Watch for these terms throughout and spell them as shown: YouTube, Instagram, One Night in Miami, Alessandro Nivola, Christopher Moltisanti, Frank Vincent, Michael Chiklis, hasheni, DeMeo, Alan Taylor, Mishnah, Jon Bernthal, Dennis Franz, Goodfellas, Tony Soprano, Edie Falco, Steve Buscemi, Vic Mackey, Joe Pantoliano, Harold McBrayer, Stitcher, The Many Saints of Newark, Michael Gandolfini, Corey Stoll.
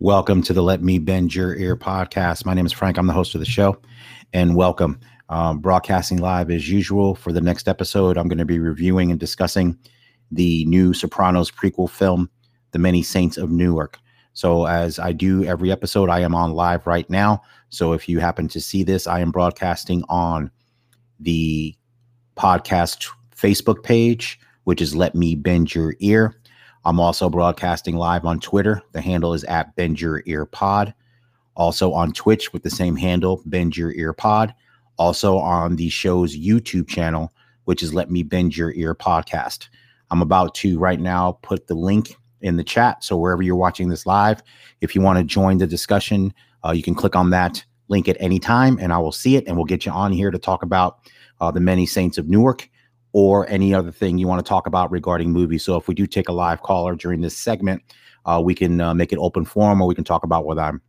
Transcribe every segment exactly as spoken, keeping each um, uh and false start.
Welcome to the Let Me Bend Your Ear podcast. My name is Frank. I'm the host of the show, and welcome. Um, broadcasting live as usual. For the next episode, I'm going to be reviewing and discussing the new Sopranos prequel film, The Many Saints of Newark. So as I do every episode, I am on live right now. So if you happen to see this, I am broadcasting on the podcast Facebook page, which is Let Me Bend Your Ear. I'm also broadcasting live on Twitter. The handle is at Bend Your Ear Pod. Also on Twitch with the same handle, Bend Your Ear Pod. Also on the show's YouTube channel, which is Let Me Bend Your Ear Podcast. I'm about to right now put the link in the chat. So wherever you're watching this live, if you want to join the discussion, uh, you can click on that link at any time and I will see it, and we'll get you on here to talk about uh, The Many Saints of Newark or any other thing you want to talk about regarding movies. So if we do take a live caller during this segment, uh, we can uh, make it open forum, or we can talk about what I'm,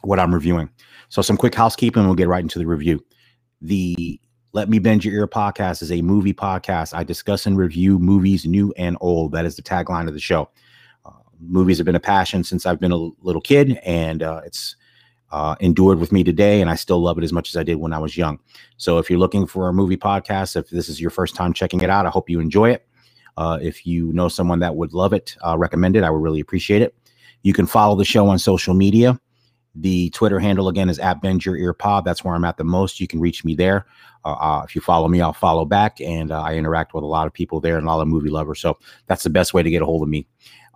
what I'm reviewing. So some quick housekeeping, we'll get right into the review. The Let Me Bend Your Ear podcast is a movie podcast. I discuss and review movies new and old. That is the tagline of the show. Movies have been a passion since I've been a little kid, and uh, it's uh, endured with me today, and I still love it as much as I did when I was young. So if you're looking for a movie podcast, if this is your first time checking it out, I hope you enjoy it. Uh, if you know someone that would love it, uh, recommend it. I would really appreciate it. You can follow the show on social media. The Twitter handle, again, is at Bend Your Ear Pod. That's where I'm at the most. You can reach me there. Uh, uh, if you follow me, I'll follow back, and uh, I interact with a lot of people there and a lot of movie lovers. So that's the best way to get a hold of me.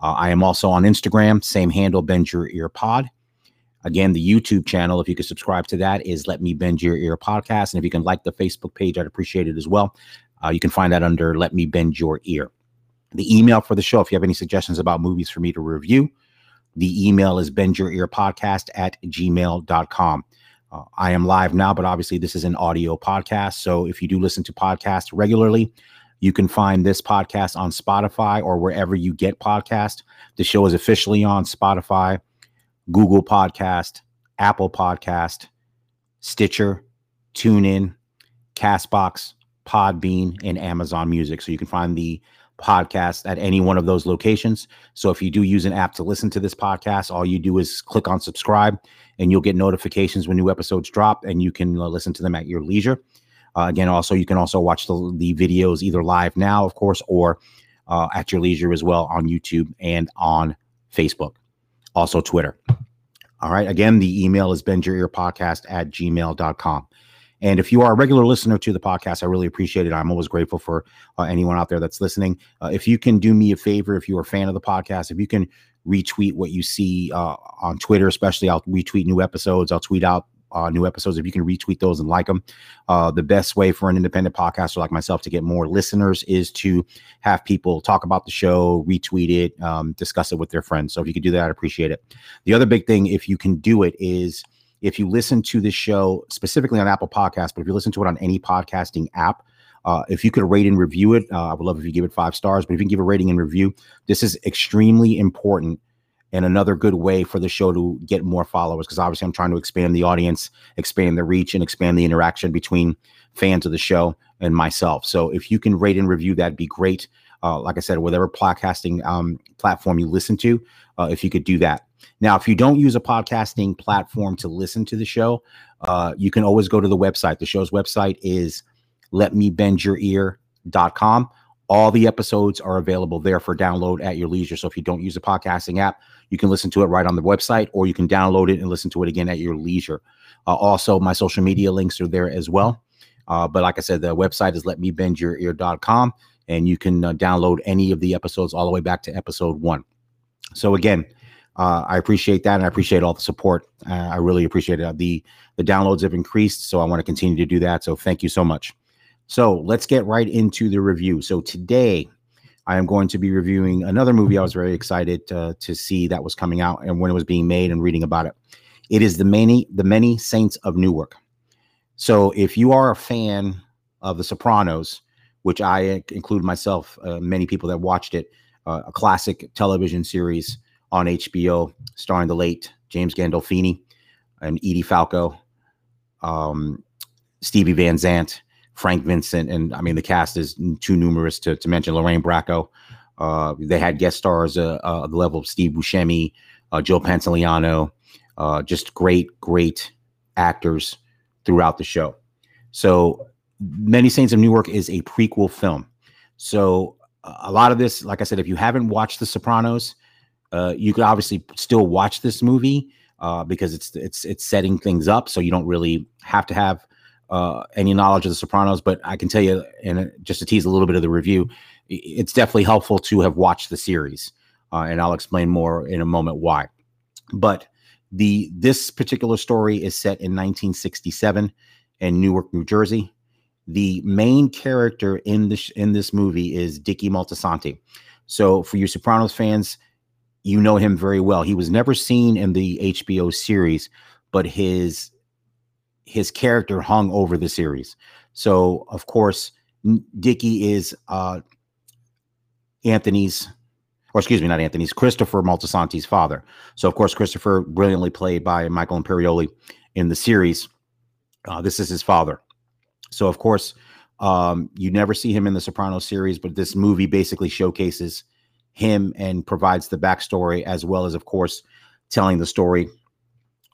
Uh, I am also on Instagram, same handle, Bend Your Ear Pod. Again, the YouTube channel, if you could subscribe to that, is Let Me Bend Your Ear Podcast. And if you can like the Facebook page, I'd appreciate it as well. Uh, you can find that under Let Me Bend Your Ear. The email for the show, if you have any suggestions about movies for me to review, the email is bend your ear podcast at gmail dot com. Uh, I am live now, but obviously this is an audio podcast. So if you do listen to podcasts regularly, you can find this podcast on Spotify or wherever you get podcasts. The show is officially on Spotify, Google Podcast, Apple Podcast, Stitcher, TuneIn, CastBox, Podbean, and Amazon Music. So you can find the podcast at any one of those locations. So if you do use an app to listen to this podcast, all you do is click on subscribe, and you'll get notifications when new episodes drop, and you can uh, listen to them at your leisure. Uh, again, also, you can also watch the, the videos either live now, of course, or uh, at your leisure as well on YouTube and on Facebook, also Twitter. All right. Again, the email is bend your ear podcast at gmail dot com. And if you are a regular listener to the podcast, I really appreciate it. I'm always grateful for uh, anyone out there that's listening. Uh, if you can do me a favor, if you're a fan of the podcast, if you can retweet what you see uh, on Twitter, especially, I'll retweet new episodes. I'll tweet out Uh, new episodes. If you can retweet those and like them, uh, the best way for an independent podcaster like myself to get more listeners is to have people talk about the show, retweet it, um, discuss it with their friends. So if you could do that, I'd appreciate it. The other big thing, if you can do it, is if you listen to this show specifically on Apple Podcasts, but if you listen to it on any podcasting app, uh, if you could rate and review it, uh, I would love if you give it five stars, but if you can give a rating and review, this is extremely important. And another good way for the show to get more followers, because obviously I'm trying to expand the audience, expand the reach, and expand the interaction between fans of the show and myself. So if you can rate and review, that'd be great. Uh, like I said, whatever podcasting um, platform you listen to, uh, if you could do that. Now, if you don't use a podcasting platform to listen to the show, uh, you can always go to the website. The show's website is let me bend your ear dot com. All the episodes are available there for download at your leisure. So if you don't use a podcasting app, you can listen to it right on the website, or you can download it and listen to it again at your leisure. Uh, also, my social media links are there as well. Uh, but like I said, the website is let me bend your ear dot com, and you can uh, download any of the episodes all the way back to episode one. So again, uh, I appreciate that, and I appreciate all the support. Uh, I really appreciate it. The, the downloads have increased, so I want to continue to do that. So thank you so much. So let's get right into the review. So today I am going to be reviewing another movie I was very excited uh, to see that was coming out and when it was being made and reading about it. It is The Many, The Many Saints of Newark. So if you are a fan of The Sopranos, which I include myself, uh, many people that watched it, uh, a classic television series on H B O starring the late James Gandolfini and Edie Falco, um, Stevie Van Zandt, Frank Vincent, and I mean, the cast is too numerous to, to mention. Lorraine Bracco. Uh, they had guest stars uh, uh, the level of Steve Buscemi, uh, Joe Pantoliano, uh, just great, great actors throughout the show. So Many Saints of Newark is a prequel film. So a lot of this, like I said, if you haven't watched The Sopranos, uh, you could obviously still watch this movie uh, because it's it's it's setting things up. So you don't really have to have uh, any knowledge of The Sopranos. But I can tell you, and just to tease a little bit of the review, it's definitely helpful to have watched the series. Uh, and I'll explain more in a moment why. But the this particular story is set in nineteen sixty-seven in Newark, New Jersey. The main character in this in this movie is Dickie Moltisanti. So for you Sopranos fans, you know him very well. He was never seen in the H B O series, but his his character hung over the series. So of course, Dickie is uh, Anthony's, or excuse me, not Anthony's, Christopher Moltisanti's father. So of course, Christopher, brilliantly played by Michael Imperioli in the series. Uh, this is his father. So, of course, um, you never see him in the Sopranos series, but this movie basically showcases him and provides the backstory, as well as, of course, telling the story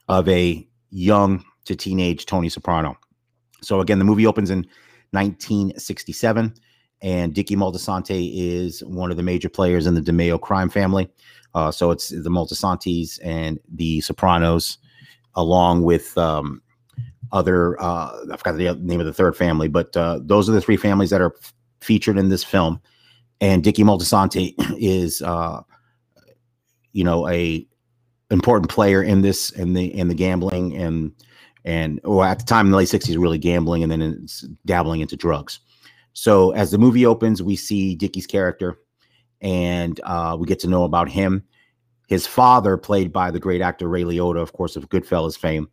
of a young to teenage Tony Soprano. So, again, the movie opens in nineteen sixty-seven, and Dickie Moltisanti is one of the major players in the DeMeo crime family. Uh, so, it's the Moltisantis and the Sopranos, along with... Um, other uh I forgot the name of the third family, but uh those are the three families that are f- featured in this film. And Dickie Moltisanti is uh you know a important player in this in the in the gambling and and or at the time in the late sixties, really gambling and then it's dabbling into drugs. So as the movie opens, we see Dickie's character and uh we get to know about him. His father, played by the great actor Ray Liotta, of course, of Goodfellas fame,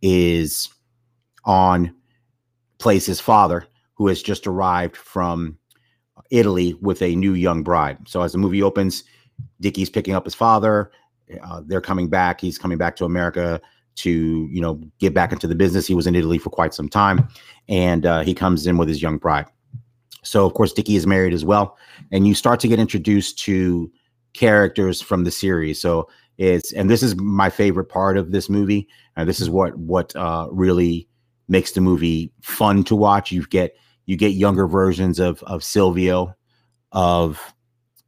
is on plays his father, who has just arrived from Italy with a new young bride. So as the movie opens, Dickie's picking up his father. Uh, they're coming back. He's coming back to America to, you know, get back into the business. He was in Italy for quite some time, and uh, he comes in with his young bride. So of course, Dickie is married as well. And you start to get introduced to characters from the series. So it's, and this is my favorite part of this movie. And this is what, what uh, really makes the movie fun to watch. You get you get younger versions of of Silvio, of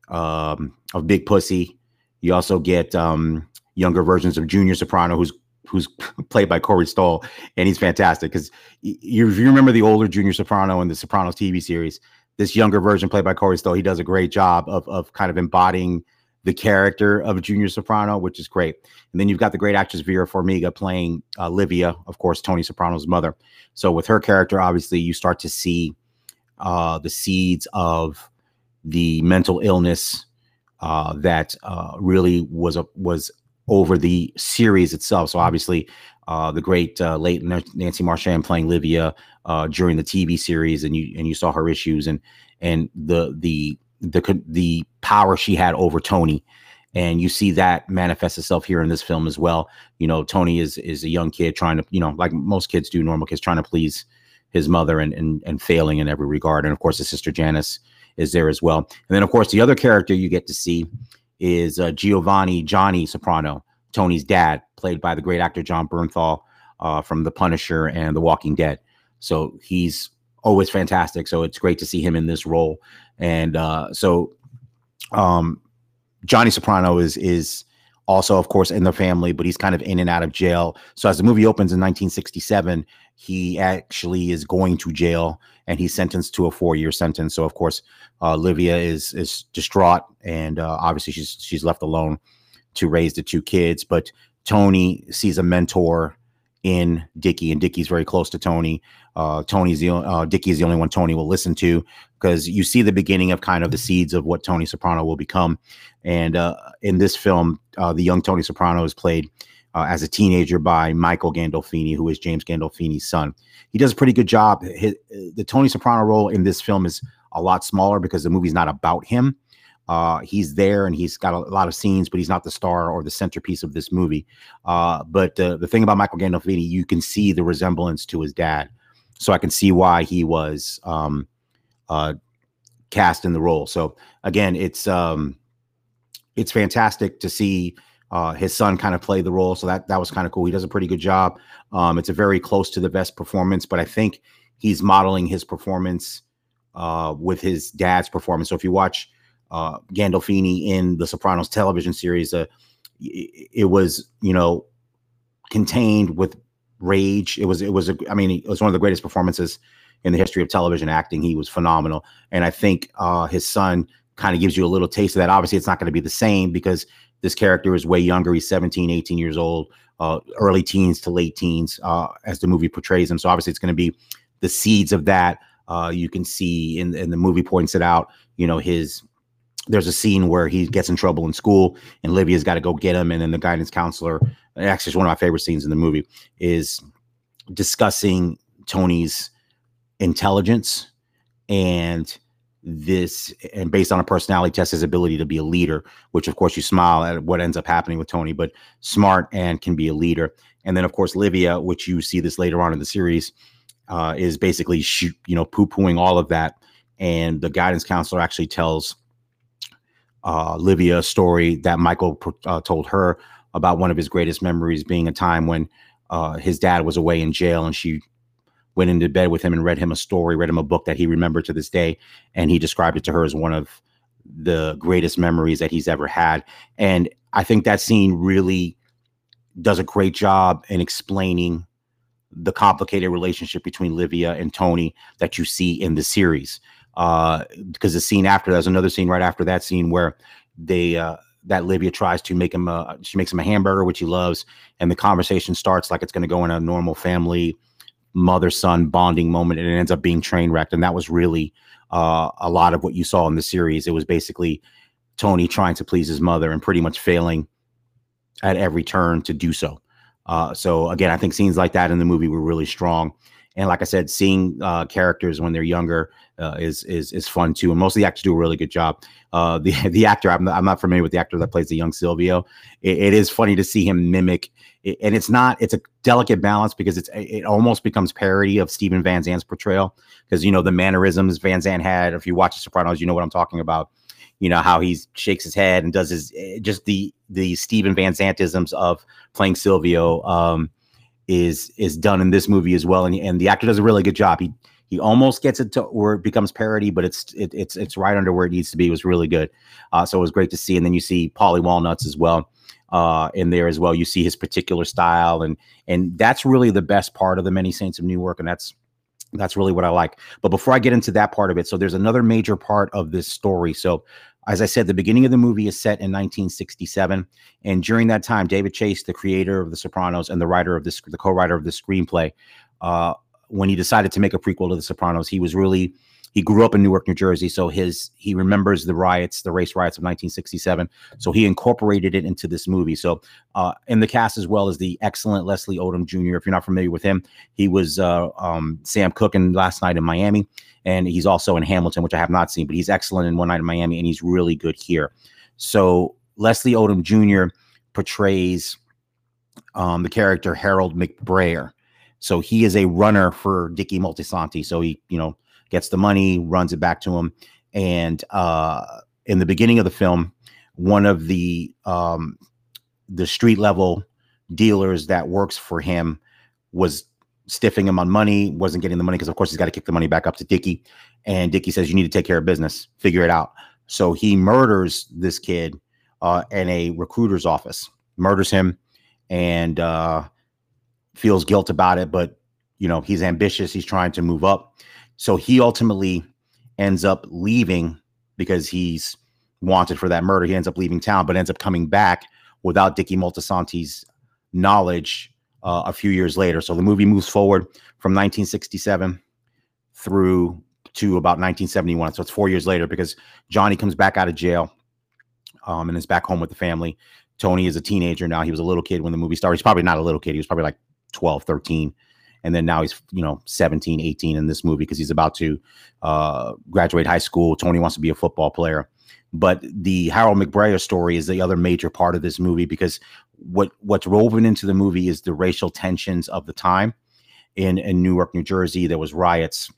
um, of Big Pussy. You also get um, younger versions of Junior Soprano, who's who's played by Corey Stoll, and he's fantastic. Because you, if you remember the older Junior Soprano in the Sopranos T V series, this younger version played by Corey Stoll, he does a great job of of kind of embodying the character of Junior Soprano, which is great. And then you've got the great actress Vera Formiga playing uh, Livia, of course, Tony Soprano's mother. So with her character, obviously, you start to see uh, the seeds of the mental illness uh, that uh, really was a, was over the series itself. So obviously, uh, the great uh, late Nancy Marchand playing Livia uh, during the T V series, and you and you saw her issues and and the the. the the power she had over Tony, and you see that manifest itself here in this film as well. You know, Tony is is a young kid trying to, you know, like most kids do, normal kids trying to please his mother and and, and failing in every regard. And of course, his sister Janice is there as well. And then of course, the other character you get to see is uh, Giovanni Johnny Soprano, Tony's dad, played by the great actor Jon Bernthal uh, from The Punisher and The Walking Dead. So he's always fantastic. So it's great to see him in this role. And uh, so um, Johnny Soprano is is also, of course, in the family, but he's kind of in and out of jail. So as the movie opens in nineteen sixty-seven, he actually is going to jail, and he's sentenced to a four-year sentence. So, of course, uh, Livia is is distraught, and uh, obviously she's she's left alone to raise the two kids. But Tony sees a mentor in Dickie, and Dickie's very close to Tony. Uh, Tony's the uh, Dickie is the only one Tony will listen to, because you see the beginning of kind of the seeds of what Tony Soprano will become. And uh, in this film, uh, the young Tony Soprano is played uh, as a teenager by Michael Gandolfini, who is James Gandolfini's son. He does a pretty good job. His, the Tony Soprano role in this film is a lot smaller because the movie's not about him. Uh, he's there and he's got a lot of scenes, but he's not the star or the centerpiece of this movie. Uh, but uh, the thing about Michael Gandolfini, you can see the resemblance to his dad. So I can see why he was um, uh, cast in the role. So again, it's um, it's fantastic to see Uh, his son kind of played the role, so that that was kind of cool. He does a pretty good job. Um, it's a very close to the best performance, but I think he's modeling his performance uh, with his dad's performance. So if you watch uh, Gandolfini in The Sopranos television series, uh, it was, you know, contained with rage. It was it was a, I mean, it was one of the greatest performances in the history of television acting. He was phenomenal, and I think uh, his son kind of gives you a little taste of that. Obviously, it's not going to be the same because this character is way younger. He's seventeen, eighteen years old, uh, early teens to late teens, uh, as the movie portrays him. So obviously it's going to be the seeds of that. Uh, you can see in, in the movie points it out, you know, his, there's a scene where he gets in trouble in school and Livia's got to go get him. And then the guidance counselor, actually it's one of my favorite scenes in the movie, is discussing Tony's intelligence and this, and based on a personality test, his ability to be a leader, which of course you smile at what ends up happening with Tony, but smart and can be a leader. And then of course Livia, which you see this later on in the series, uh, is basically she, you know, poo-pooing all of that. And the guidance counselor actually tells uh, Livia a story that Michael uh, told her about one of his greatest memories being a time when uh, his dad was away in jail, and she went into bed with him and read him a story, read him a book that he remembered to this day. And he described it to her as one of the greatest memories that he's ever had. And I think that scene really does a great job in explaining the complicated relationship between Livia and Tony that you see in the series. Uh, because the scene after, there's another scene right after that scene where they, uh, that Livia tries to make him a, she makes him a hamburger, which he loves. And the conversation starts like it's going to go in a normal family mother-son bonding moment, and it ends up being train wrecked. And that was really uh, a lot of what you saw in the series. It was basically Tony trying to please his mother and pretty much failing at every turn to do so. Uh, so again, I think scenes like that in the movie were really strong. And like I said, seeing uh, characters when they're younger uh, is is is fun too. And most of the actors do a really good job. Uh, the the actor, I'm not, I'm not familiar with the actor that plays the young Silvio. It, it is funny to see him mimic. And it's not, it's a delicate balance because it's, it almost becomes parody of Stephen Van Zandt's portrayal. Because, you know, the mannerisms Van Zandt had, if you watch The Sopranos, you know what I'm talking about. You know, how he shakes his head and does his, just the, the Stephen Van Zandtisms of playing Silvio um, is, is done in this movie as well. And, and the actor does a really good job. He, he almost gets it to where it becomes parody, but it's, it, it's, it's right under where it needs to be. It was really good. Uh, so it was great to see. And then you see Paulie Walnuts as well. Uh, in there as well. You see his particular style, and and that's really the best part of The Many Saints of Newark, and that's that's really what I like. But before I get into that part of it, so there's another major part of this story. So as I said, the beginning of the movie is set in nineteen sixty-seven, and during that time, David Chase, the creator of The Sopranos and the writer of this, the co-writer of the screenplay, uh, when he decided to make a prequel to The Sopranos, he was really he grew up in Newark, New Jersey, so his he remembers the riots, the race riots of nineteen sixty-seven. So he incorporated it into this movie. So uh, in the cast as well as the excellent Leslie Odom Junior If you're not familiar with him, he was uh, um, Sam Cooke in Last Night in Miami, and he's also in Hamilton, which I have not seen, but he's excellent in One Night in Miami, and he's really good here. So Leslie Odom Junior portrays um, the character Harold McBrayer. So he is a runner for Dickie Moltisanti. So he, you know, gets the money, runs it back to him. And uh, in the beginning of the film, one of the um, the street level dealers that works for him was stiffing him on money, wasn't getting the money because, of course, he's got to kick the money back up to Dickie. And Dickie says, you need to take care of business, figure it out. So he murders this kid uh, in a recruiter's office, murders him, and uh, feels guilt about it. But, you know, he's ambitious. He's trying to move up. So he ultimately ends up leaving because he's wanted for that murder. He ends up leaving town, but ends up coming back without Dickie Moltisanti's knowledge uh, a few years later. So the movie moves forward from nineteen sixty-seven through to about nineteen seventy-one. So it's four years later because Johnny comes back out of jail um, and is back home with the family. Tony is a teenager now. He was a little kid when the movie started. He's probably not a little kid. He was probably like twelve, thirteen. And then now he's, you know, seventeen, eighteen in this movie because he's about to uh, graduate high school. Tony wants to be a football player. But the Harold McBrayer story is the other major part of this movie because what what's woven into the movie is the racial tensions of the time in, in Newark, New Jersey. There was riots,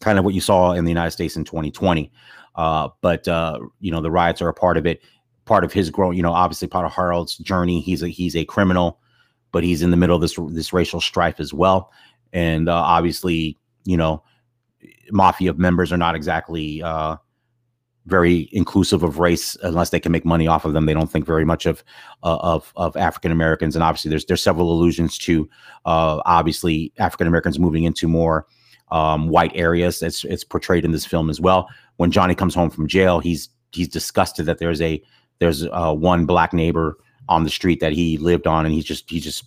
kind of what you saw in the United States in twenty twenty. Uh, but, uh, you know, the riots are a part of it. part of his growing, you know, obviously part of Harold's journey. He's a he's a criminal, but he's in the middle of this this racial strife as well. And uh, obviously, you know, mafia members are not exactly uh, very inclusive of race unless they can make money off of them. They don't think very much of uh, of of African Americans. And obviously, there's there's several allusions to uh, obviously African Americans moving into more um, white areas. It's it's portrayed in this film as well. When Johnny comes home from jail, he's he's disgusted that there's a there's uh, one black neighbor on the street that he lived on, and he's just he's just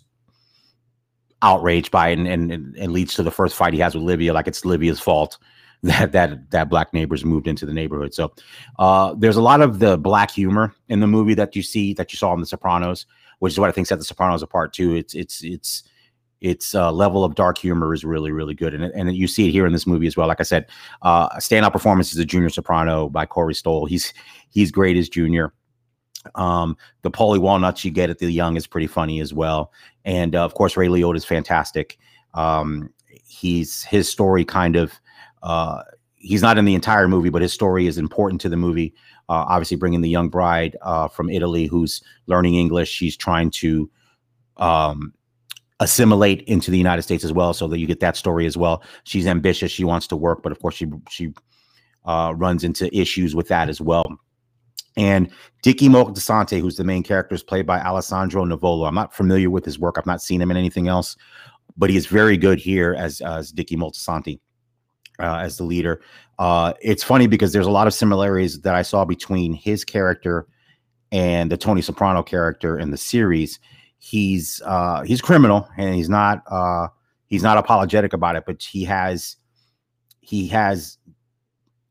outraged by it, and and and leads to the first fight he has with Livia. Like it's Livia's fault that that that black neighbors moved into the neighborhood. So uh, there's a lot of the black humor in the movie that you see that you saw in The Sopranos, which is what I think set The Sopranos apart too. It's it's it's its uh, level of dark humor is really really good, and and you see it here in this movie as well. Like I said, uh, a standout performance is a Junior Soprano by Corey Stoll. He's he's great as Junior. Um, the Paulie Walnuts you get at the young is pretty funny as well. And uh, of course, Ray Liotta is fantastic. Um, he's his story kind of, uh, he's not in the entire movie, but his story is important to the movie. Uh, obviously bringing the young bride uh, from Italy, who's learning English. She's trying to um, assimilate into the United States as well. So that you get that story as well. She's ambitious. She wants to work, but of course she, she uh, runs into issues with that as well. And Dickie Moltisanti, who's the main character, is played by Alessandro Nivola. I'm not familiar with his work. I've not seen him in anything else, but he is very good here as, as Dickie Moltisanti, uh, as the leader. Uh, it's funny because there's a lot of similarities that I saw between his character and the Tony Soprano character in the series. He's uh, he's criminal, and he's not uh, he's not apologetic about it, but he has he has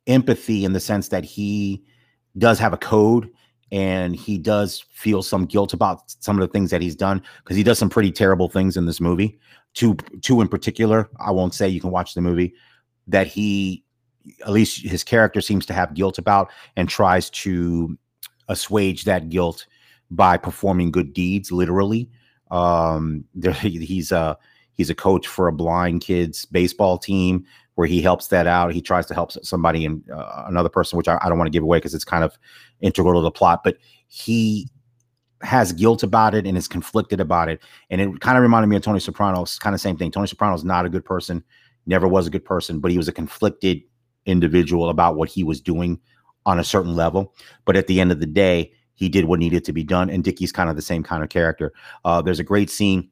empathy in the sense that he does have a code, and he does feel some guilt about some of the things that he's done, because he does some pretty terrible things in this movie. Two, two in particular, I won't say, you can watch the movie, that he, at least his character, seems to have guilt about, and tries to assuage that guilt by performing good deeds, literally. Um, there, he's a, he's a coach for a blind kids baseball team, where he helps that out. He tries to help somebody and uh, another person, which I, I don't want to give away because it's kind of integral to the plot, but he has guilt about it and is conflicted about it. And it kind of reminded me of Tony Soprano. It's kind of same thing. Tony Soprano is not a good person, never was a good person, but he was a conflicted individual about what he was doing on a certain level. But at the end of the day, he did what needed to be done. And Dickie's kind of the same kind of character. Uh, there's a great scene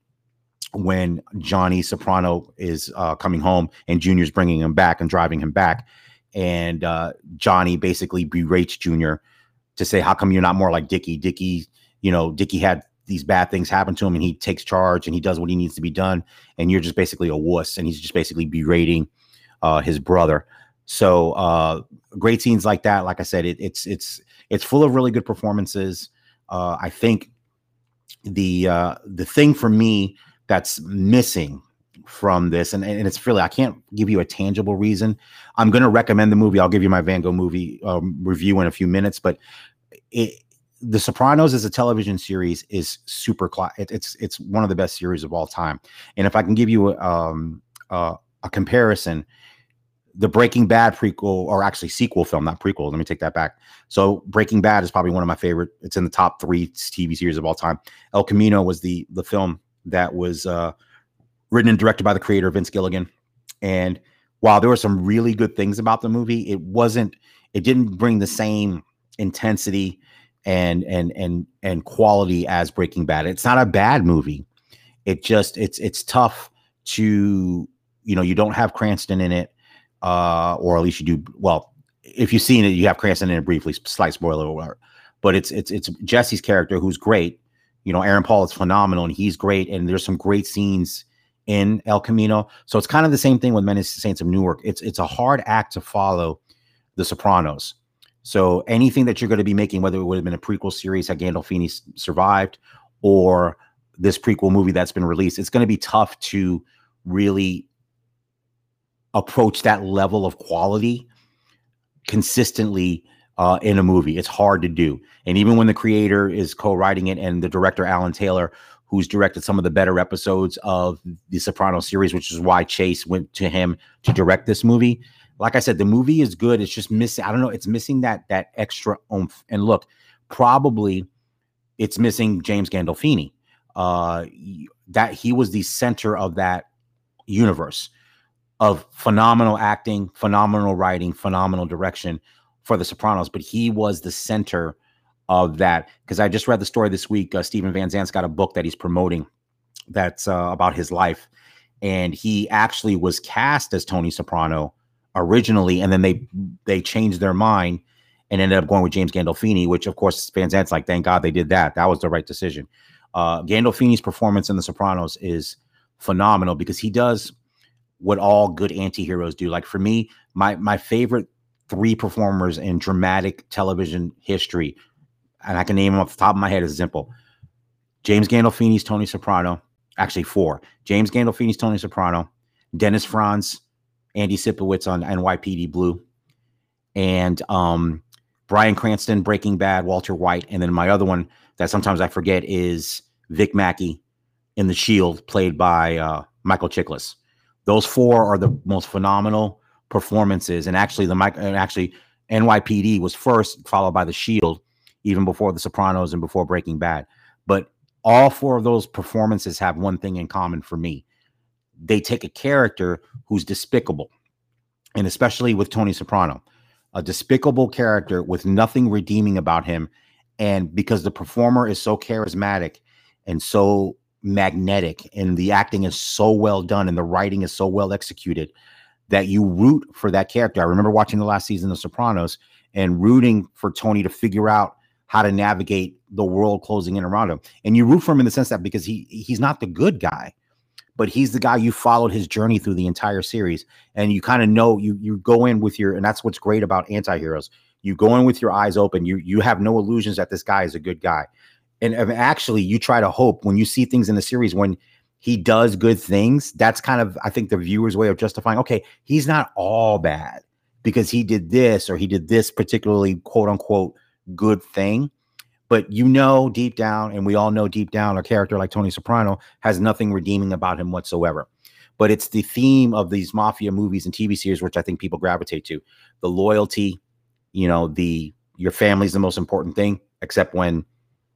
when Johnny Soprano is uh, coming home and Junior's bringing him back and driving him back. And uh, Johnny basically berates Junior to say, how come you're not more like Dickie? Dickie, you know, Dickie had these bad things happen to him, and he takes charge and he does what he needs to be done. And you're just basically a wuss. And he's just basically berating uh, his brother. So uh, great scenes like that. Like I said, it, it's, it's, it's full of really good performances. Uh, I think the, uh, the thing for me that's missing from this, and, and it's really, I can't give you a tangible reason. I'm going to recommend the movie. I'll give you my Van Gogh movie um, review in a few minutes, but it, The Sopranos as a television series is super, it, it's it's one of the best series of all time. And if I can give you a, um, uh, a comparison, the Breaking Bad prequel, or actually sequel film, not prequel, let me take that back. So Breaking Bad is probably one of my favorite, it's in the top three T V series of all time. El Camino was the the film that was uh, written and directed by the creator, Vince Gilligan. And while there were some really good things about the movie, it wasn't, it didn't bring the same intensity and, and, and, and quality as Breaking Bad. It's not a bad movie. It just, it's, it's tough to, you know, you don't have Cranston in it, uh, or at least you do. Well, if you've seen it, you have Cranston in it briefly, slight spoiler alert, but it's, it's, it's Jesse's character, who's great. You know, Aaron Paul is phenomenal, and he's great. And there's some great scenes in El Camino. So it's kind of the same thing with Many Saints of Newark. It's it's a hard act to follow The Sopranos. So anything that you're going to be making, whether it would have been a prequel series, had Gandolfini survived, or this prequel movie that's been released, it's going to be tough to really approach that level of quality consistently Uh, in a movie. It's hard to do. And even when the creator is co-writing it, and the director, Alan Taylor, who's directed some of the better episodes of the Sopranos series, which is why Chase went to him to direct this movie. Like I said, the movie is good. It's just missing, I don't know, it's missing that, that extra oomph. And look, probably it's missing James Gandolfini. Uh, that he was the center of that universe of phenomenal acting, phenomenal writing, phenomenal direction for The Sopranos, but he was the center of that. Because I just read the story this week. Uh, Stephen Van Zandt's got a book that he's promoting that's uh, about his life. And he actually was cast as Tony Soprano originally, and then they they changed their mind and ended up going with James Gandolfini, which, of course, Van Zandt's like, thank God they did that. That was the right decision. Uh, Gandolfini's performance in The Sopranos is phenomenal because he does what all good anti-heroes do. Like, for me, my my favorite three performers in dramatic television history, and I can name them off the top of my head, is simple. James Gandolfini's Tony Soprano. Actually, four. James Gandolfini's Tony Soprano, Dennis Franz, Andy Sipowicz on N Y P D Blue, and um, Bryan Cranston, Breaking Bad, Walter White. And then my other one that sometimes I forget is Vic Mackey in The Shield, played by uh, Michael Chiklis. Those four are the most phenomenal performances. And actually, the and actually N Y P D was first, followed by The Shield, even before The Sopranos and before Breaking Bad. But all four of those performances have one thing in common for me. They take a character who's despicable, and especially with Tony Soprano, a despicable character with nothing redeeming about him. And because the performer is so charismatic and so magnetic, and the acting is so well done and the writing is so well executed, that you root for that character. I remember watching the last season of Sopranos and rooting for Tony to figure out how to navigate the world closing in around him. And you root for him in the sense that because he he's not the good guy, but he's the guy you followed his journey through the entire series. And you kind of know, you you go in with your, and that's what's great about anti-heroes. You go in with your eyes open. You you have no illusions that this guy is a good guy. And, and actually, you try to hope when you see things in the series, when he does good things, that's kind of, I think, the viewer's way of justifying, okay, he's not all bad because he did this or he did this particularly quote unquote good thing. But you know deep down, and we all know deep down, a character like Tony Soprano has nothing redeeming about him whatsoever. But it's the theme of these mafia movies and T V series, which I think people gravitate to. The loyalty, you know, the your family's the most important thing, except when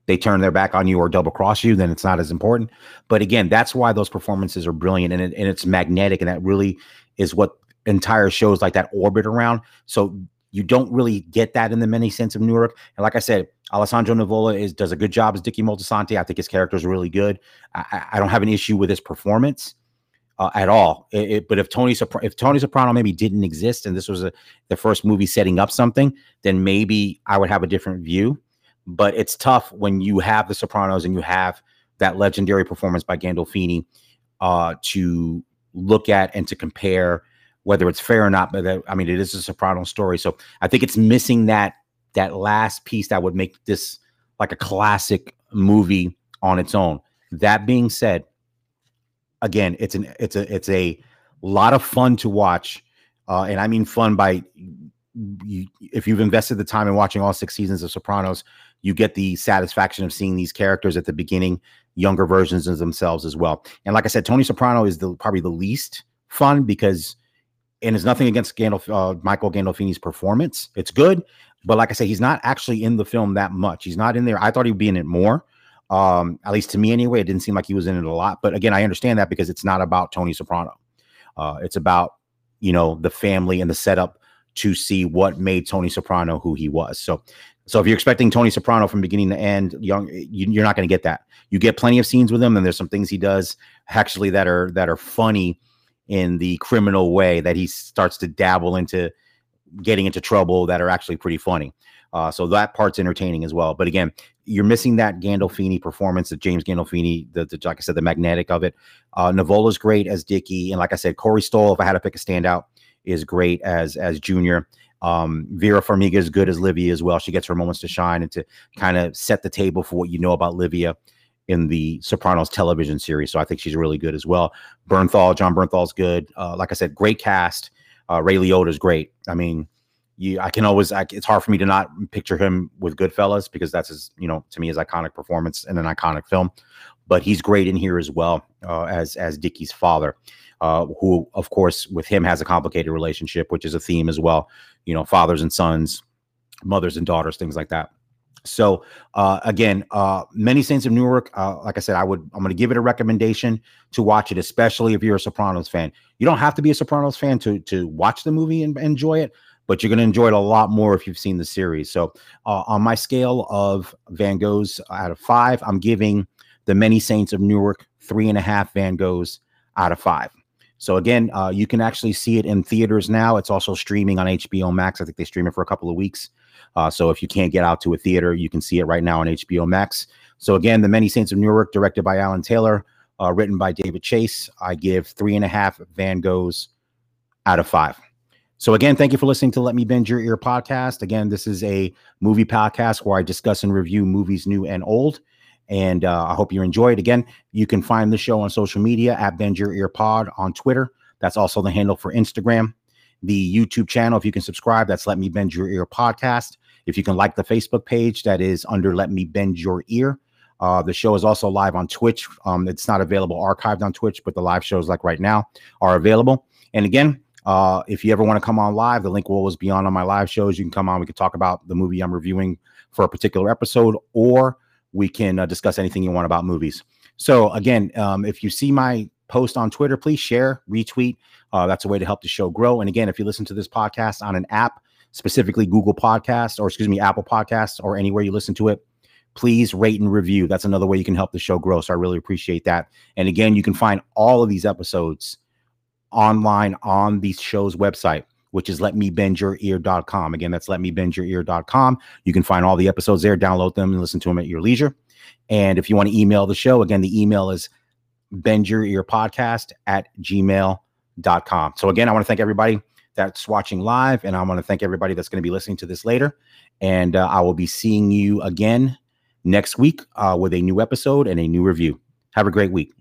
they turn their back on you or double cross you, then it's not as important. But again, that's why those performances are brilliant, and, it, and it's magnetic, and that really is what entire shows like that orbit around. So you don't really get that in The Many Saints of Newark. And like I said, Alessandro Nivola is, does a good job as Dickie Moltisanti. I think his character is really good. I, I don't have an issue with his performance uh, at all. It, it, but if Tony Sopra- if Tony Soprano maybe didn't exist and this was a, the first movie setting up something, then maybe I would have a different view. But it's tough when you have The Sopranos and you have that legendary performance by Gandolfini uh, to look at and to compare whether it's fair or not. But that, I mean, it is a Soprano story. So I think it's missing that that last piece that would make this like a classic movie on its own. That being said, again, it's an it's a it's a lot of fun to watch. Uh, and I mean fun by you, if you've invested the time in watching all six seasons of Sopranos, you get the satisfaction of seeing these characters at the beginning, younger versions of themselves as well. And like I said, Tony Soprano is the probably the least fun because, and it's nothing against Gandolf, uh, Michael Gandolfini's performance. It's good. But like I said, he's not actually in the film that much. He's not in there. I thought he'd be in it more, um, at least to me anyway. It didn't seem like he was in it a lot. But again, I understand that because it's not about Tony Soprano. Uh, it's about, you know, the family and the setup to see what made Tony Soprano who he was. So so if you're expecting Tony Soprano from beginning to end, young, you, you're not going to get that. You get plenty of scenes with him, and there's some things he does actually that are that are funny in the criminal way that he starts to dabble into getting into trouble that are actually pretty funny. Uh, so that part's entertaining as well. But again, you're missing that Gandolfini performance of James Gandolfini, the, the, like I said, the magnetic of it. Uh, Nivola's great as Dickie. And like I said, Corey Stoll, if I had to pick a standout, is great as as Junior. Um, Vera Formiga is good as Livia as well. She gets her moments to shine and to kind of set the table for what you know about Livia in the Sopranos television series. So I think she's really good as well. Bernthal, Jon Bernthal's good. Uh, like I said, great cast. Uh, Ray Liotta is great. I mean, you, I can always, I, it's hard for me to not picture him with Goodfellas because that's his, you know, to me, his iconic performance in an iconic film, but he's great in here as well uh, as, as Dickie's father, uh, who of course with him has a complicated relationship, which is a theme as well, you know, fathers and sons, mothers and daughters, things like that. So uh, again, uh, Many Saints of Newark, uh, like I said, I would, I'm going to give it a recommendation to watch it, especially if you're a Sopranos fan. You don't have to be a Sopranos fan to, to watch the movie and enjoy it, but you're going to enjoy it a lot more if you've seen the series. So uh, on my scale of Van Goghs out of five, I'm giving The Many Saints of Newark three and a half Van Goghs out of five. So again, uh, you can actually see it in theaters now. It's also streaming on H B O Max. I think they stream it for a couple of weeks. Uh, so if you can't get out to a theater, you can see it right now on H B O Max. So again, The Many Saints of Newark, directed by Alan Taylor, uh, written by David Chase. I give three and a half Van Goghs out of five. So again, thank you for listening to Let Me Bend Your Ear podcast. Again, this is a movie podcast where I discuss and review movies new and old. And uh, I hope you enjoy it. Again, you can find the show on social media at Bend Your Ear Pod on Twitter. That's also the handle for Instagram. The YouTube channel, if you can subscribe, that's Let Me Bend Your Ear Podcast. If you can like the Facebook page, that is under Let Me Bend Your Ear. Uh, the show is also live on Twitch. Um, it's not available archived on Twitch, but the live shows like right now are available. And again, uh, if you ever want to come on live, the link will always be on on my live shows. You can come on. We can talk about the movie I'm reviewing for a particular episode, or we can uh, discuss anything you want about movies. So again, um, if you see my post on Twitter, please share, retweet. Uh, that's a way to help the show grow. And again, if you listen to this podcast on an app, specifically Google Podcasts, or excuse me, Apple Podcasts, or anywhere you listen to it, please rate and review. That's another way you can help the show grow. So I really appreciate that. And again, you can find all of these episodes online on the show's website, which is let me bend your ear dot com. Again, that's let me bend your ear dot com. You can find all the episodes there, download them, and listen to them at your leisure. And if you want to email the show, again, the email is bend your ear podcast at gmail dot com. So again, I want to thank everybody that's watching live, and I want to thank everybody that's going to be listening to this later. And uh, I will be seeing you again next week uh, with a new episode and a new review. Have a great week.